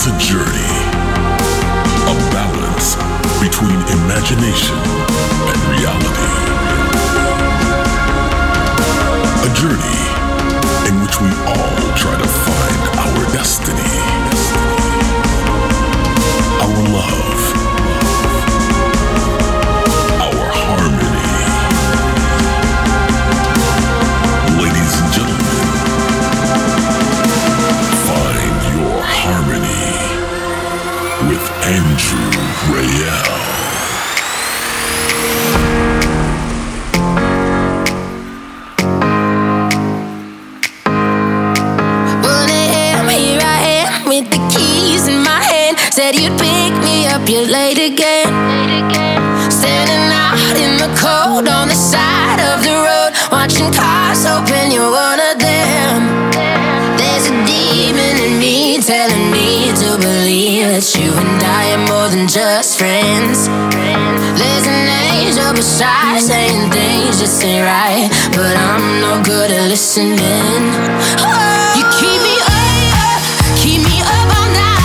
It's a journey, a balance between imagination and reality. A journey in which we all try to find our destiny, our love, our harmony. Ladies and gentlemen, find your harmony with Andrew Rail. Said you'd pick me up, you're late again. Standing out in the cold on the side of the road, watching cars hoping you're one of them. There's a demon in me telling me to believe that you and I are more than just friends. There's an angel beside saying things just ain't right, but I'm no good at listening. Oh. You keep me up, keep me up all night.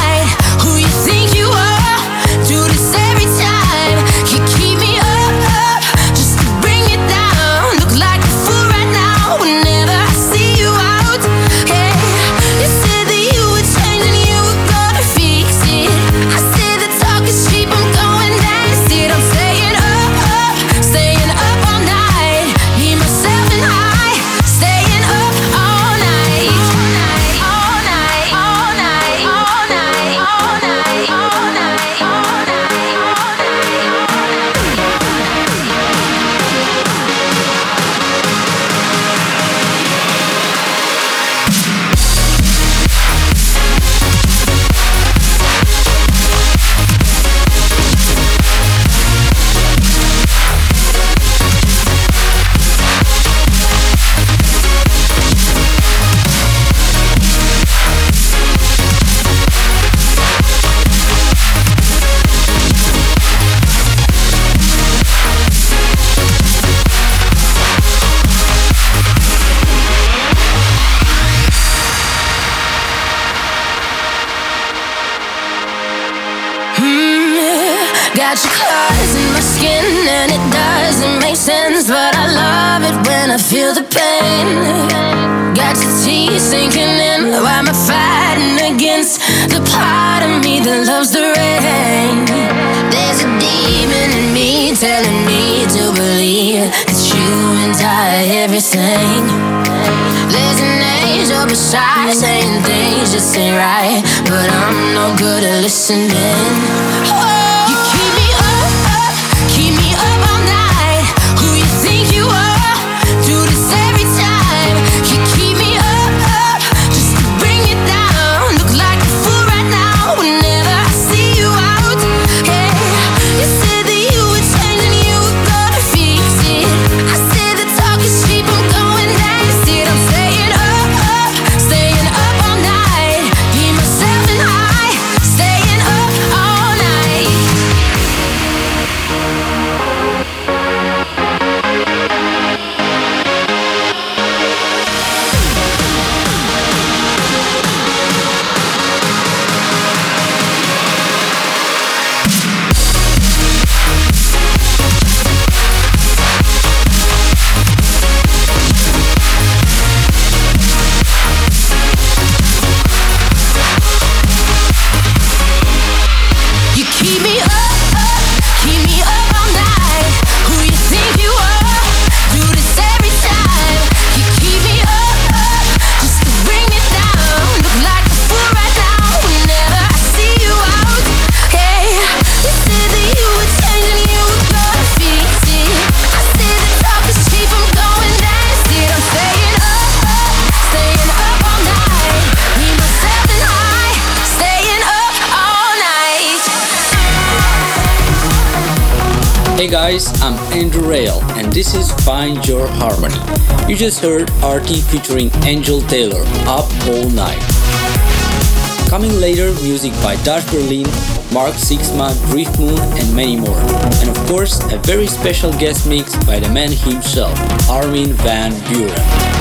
Got your claws in my skin and it doesn't make sense, but I love it when I feel the pain. Got your teeth sinking in, why am I fighting against the part of me that loves the rain? There's a demon in me telling me to believe that you and I are everything. There's an angel beside saying things just ain't right, but I'm no good at listening. Oh. Keep me up all night. Who you think you are? Do this every time. You keep me up, up, just to bring it down. Look like a fool right now whenever I see you out. Hey, you said that you would change and you were gonna fix it. I said the talk is cheap, I'm going next it. I'm staying up, up, staying up all night. Keep myself in high, staying up all night. Hey guys, I'm Andrew Rail and this is Find Your Harmony. You just heard RT featuring Angel Taylor, Up All Night. Coming later, music by Dash Berlin, Mark Sixma, Grief Moon and many more. And of course, a very special guest mix by the man himself, Armin van Buuren.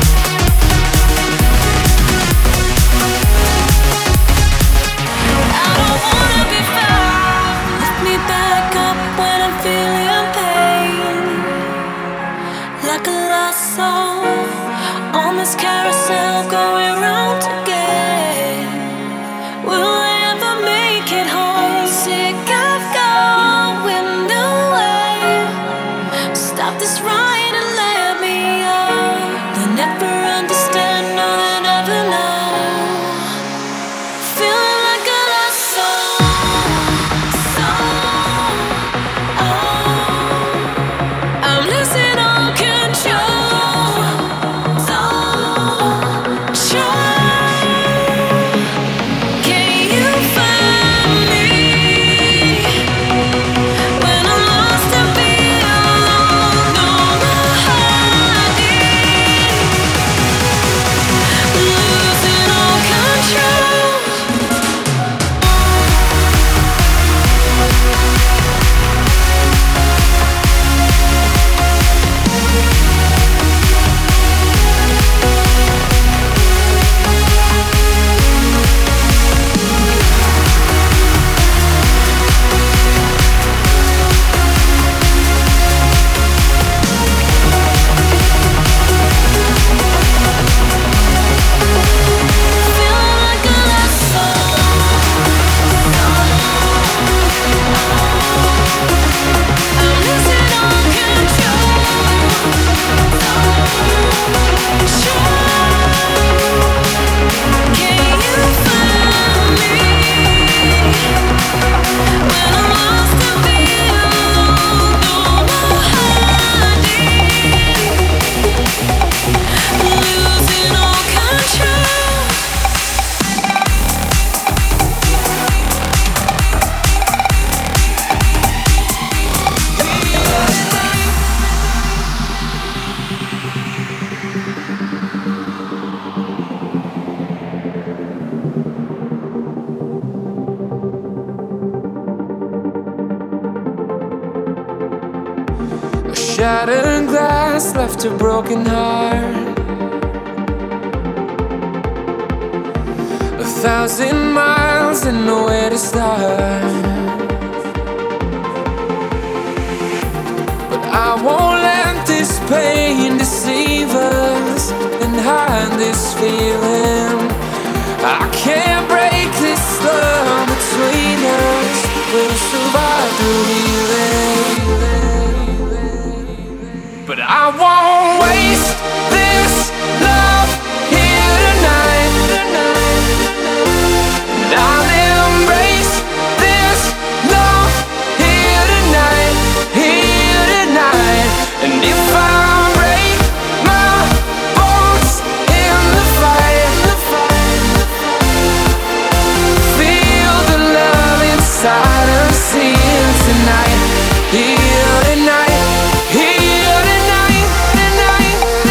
Shattered glass left a broken heart. A 1,000 miles and nowhere to start. But I won't let this pain deceive us and hide this feeling. I can't break this love between us. We'll survive the healing. But I won't waste this love here tonight. And I'll embrace this love here tonight, here tonight. And if I break my bones in the fight, feel the love inside. Tonight, here tonight, here tonight, tonight.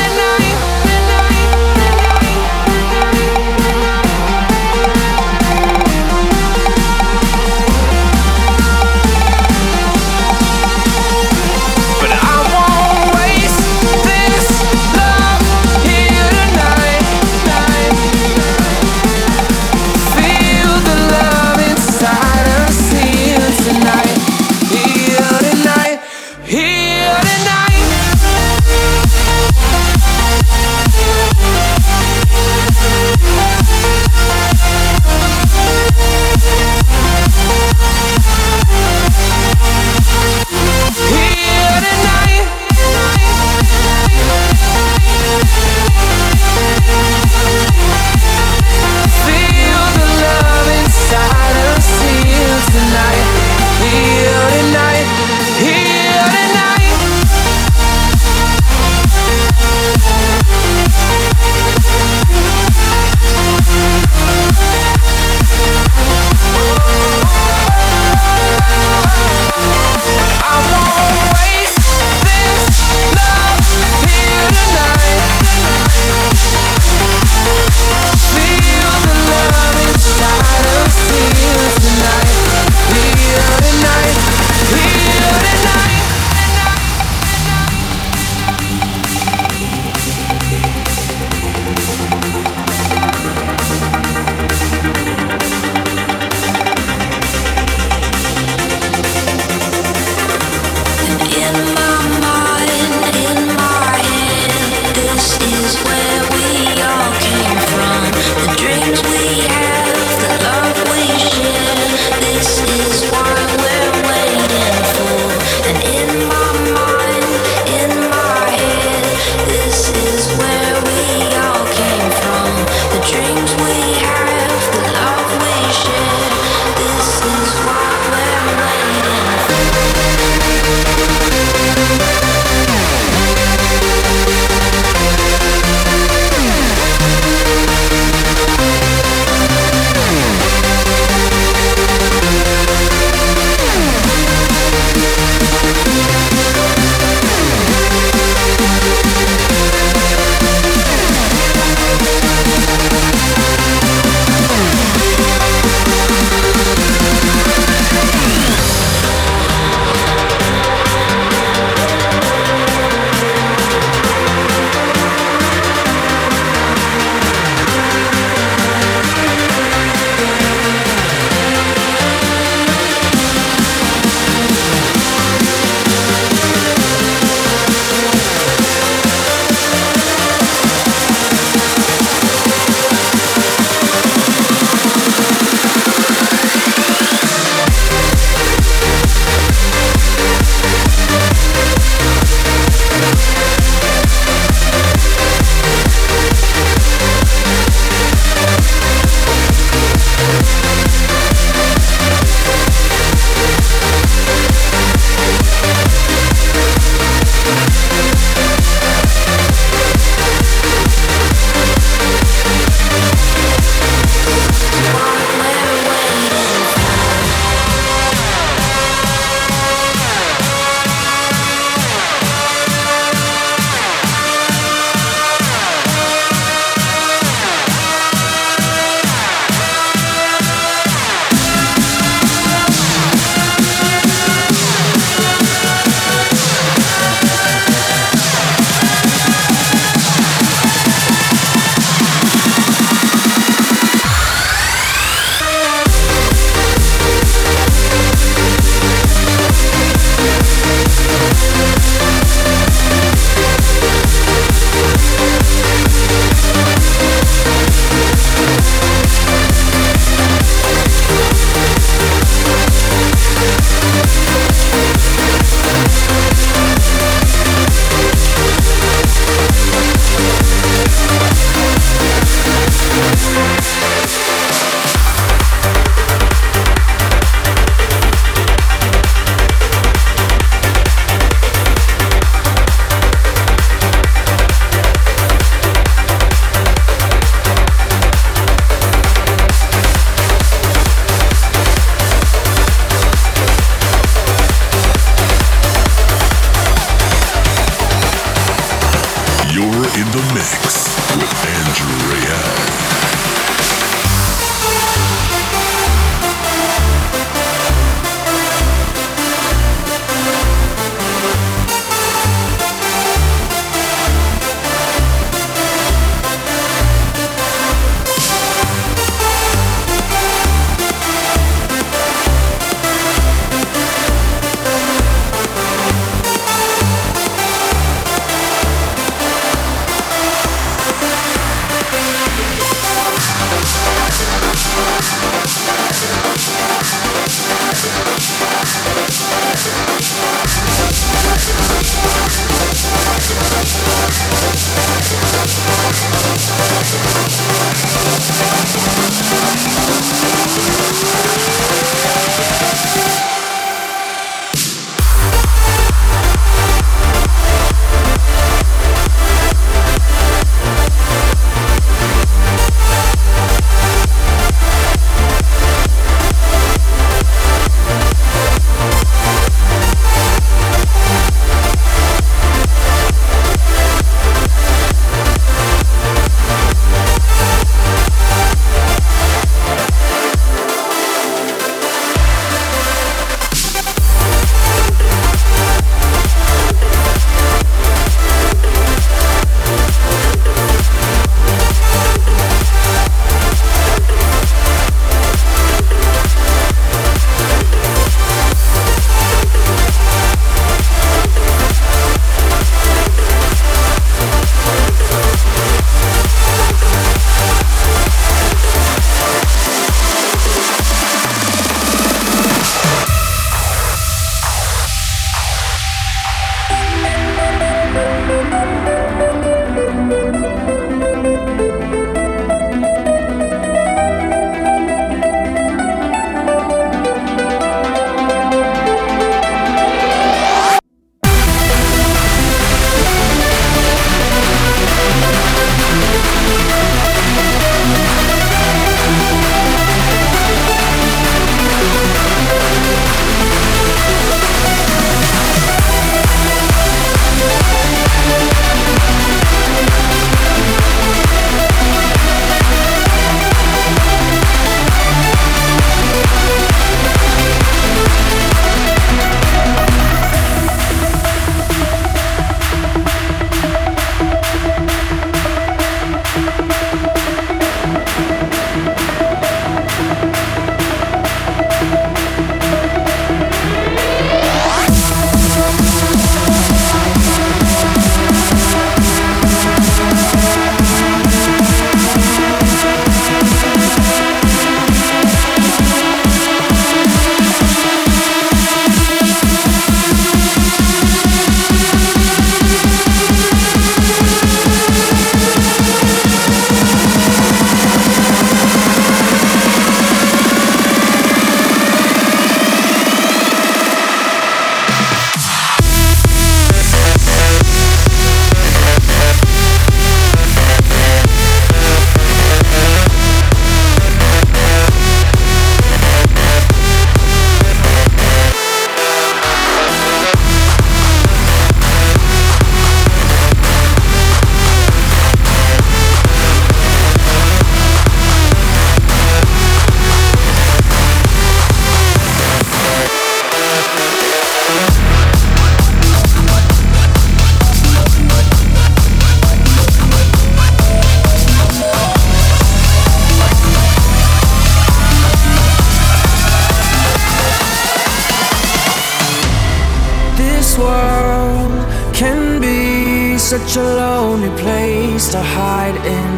such a lonely place to hide in.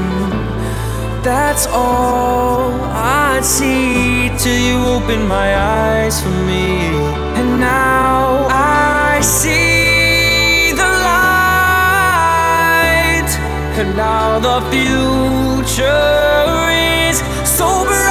That's all I see till you open my eyes for me. And now I see the light, and now the future is so bright.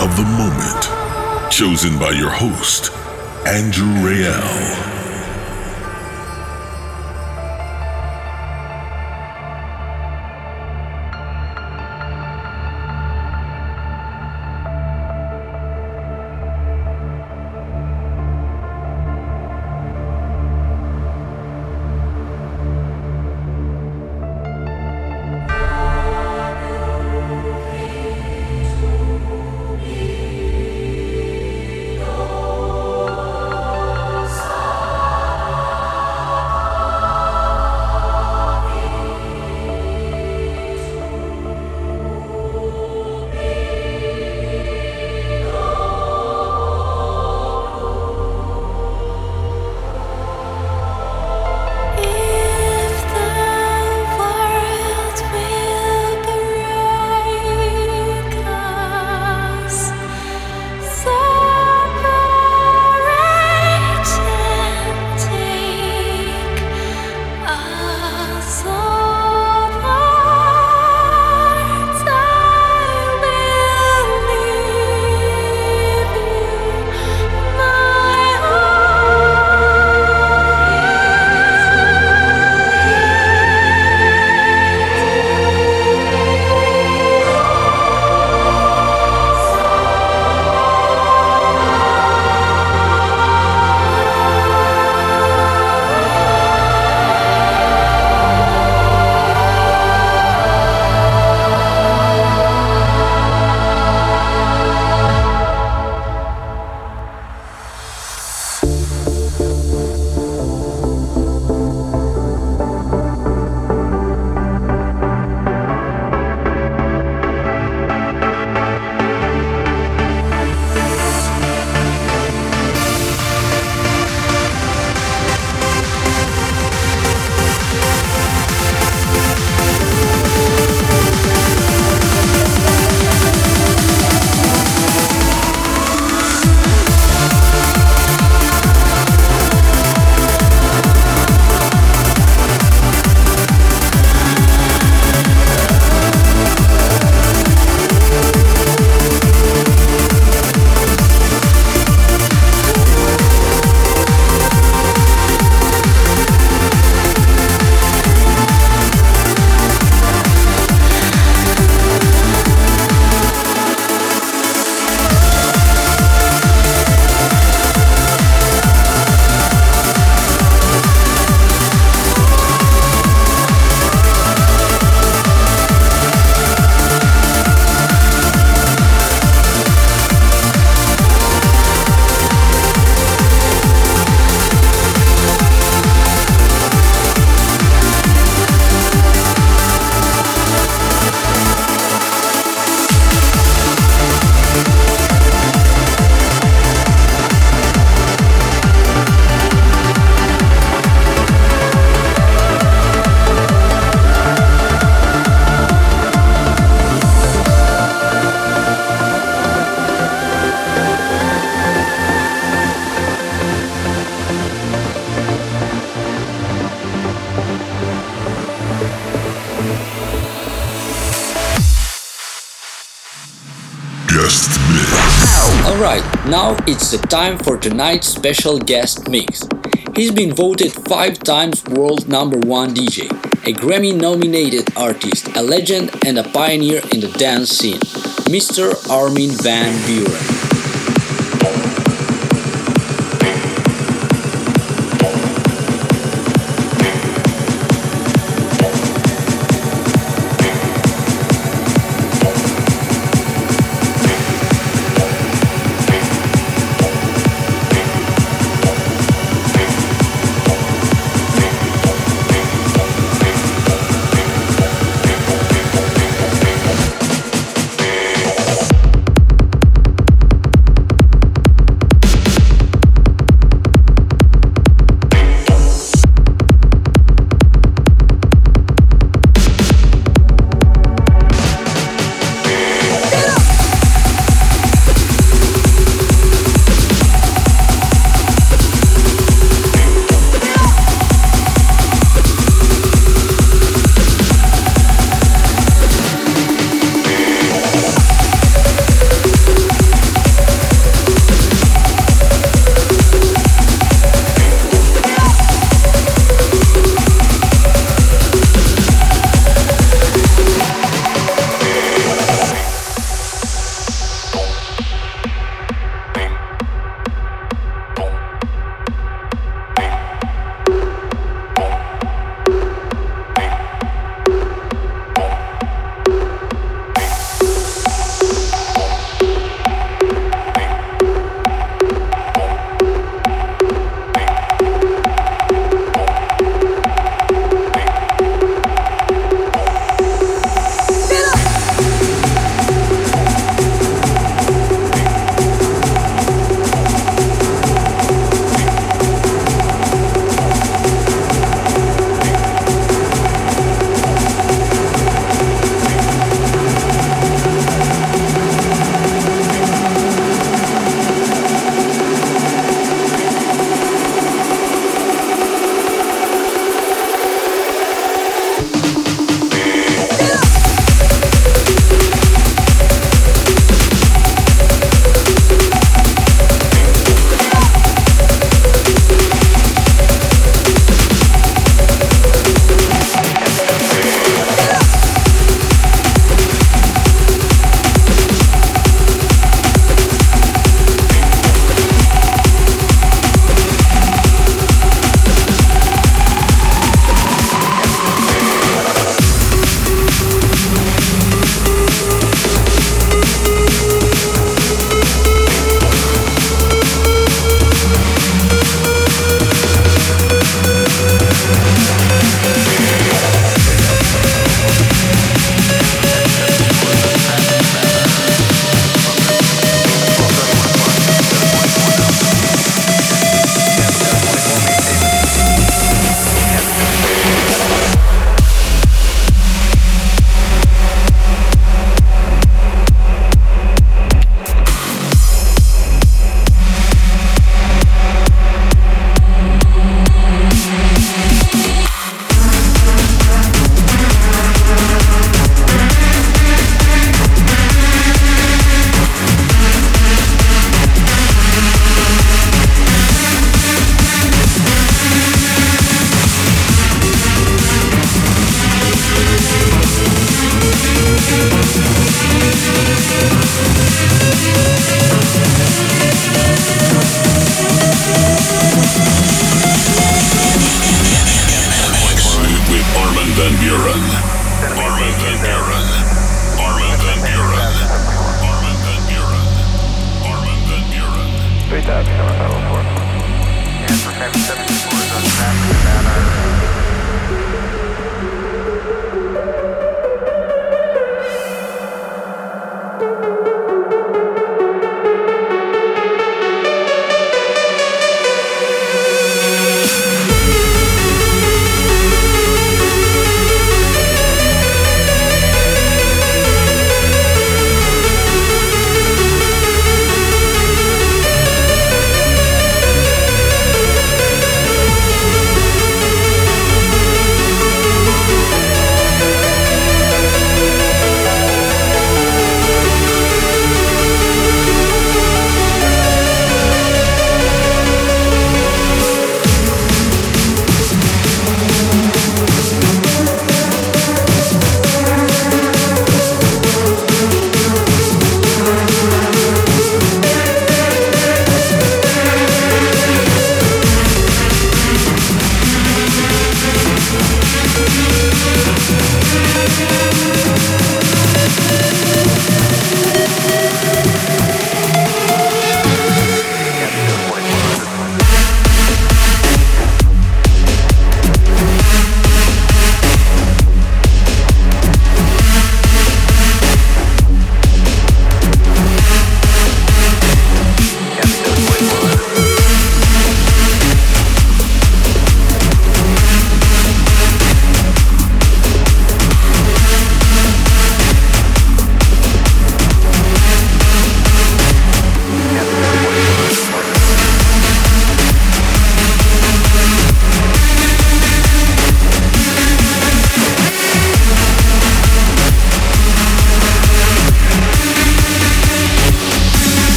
of the moment, chosen by your host, Andrew Rail. Now it's the time for tonight's special guest mix. He's been voted 5 times world #1 DJ, a Grammy-nominated artist, a legend and a pioneer in the dance scene, Mr. Armin van Buuren.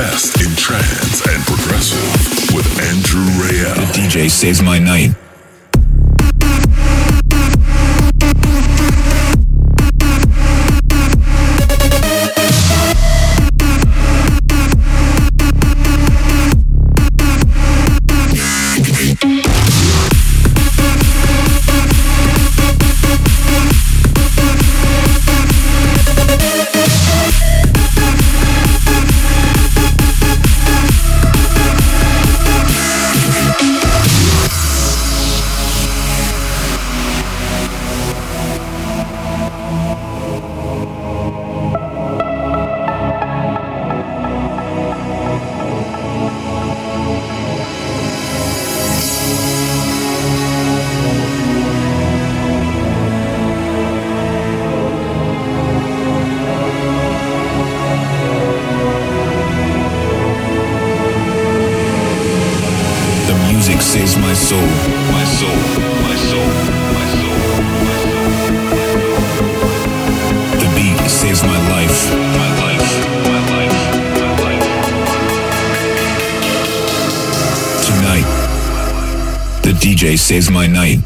best in trance and progressive with Andrew Rail. The DJ saves my night. DJ saves my night.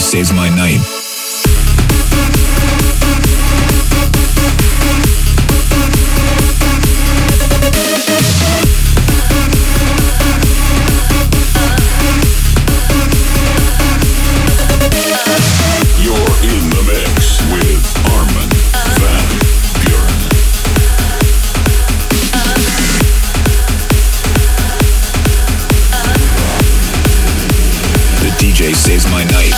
Saves my night.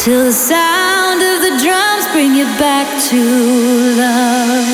Till the sound of the drums bring you back to love.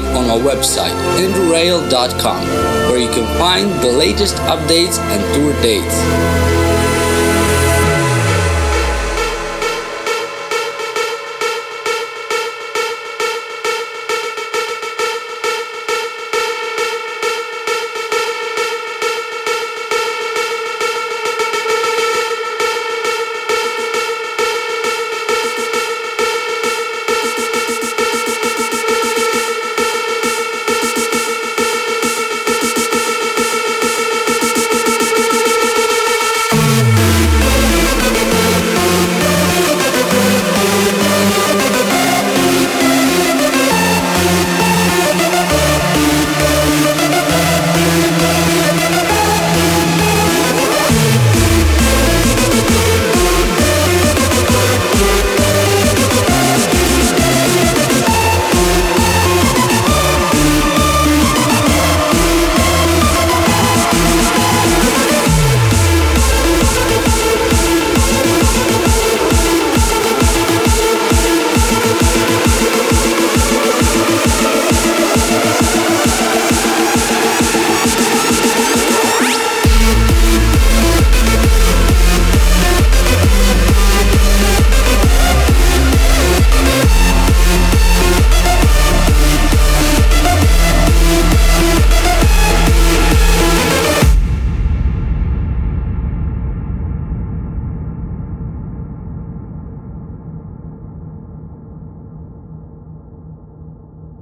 On our website, AndrewRail.com, where you can find the latest updates and tour dates.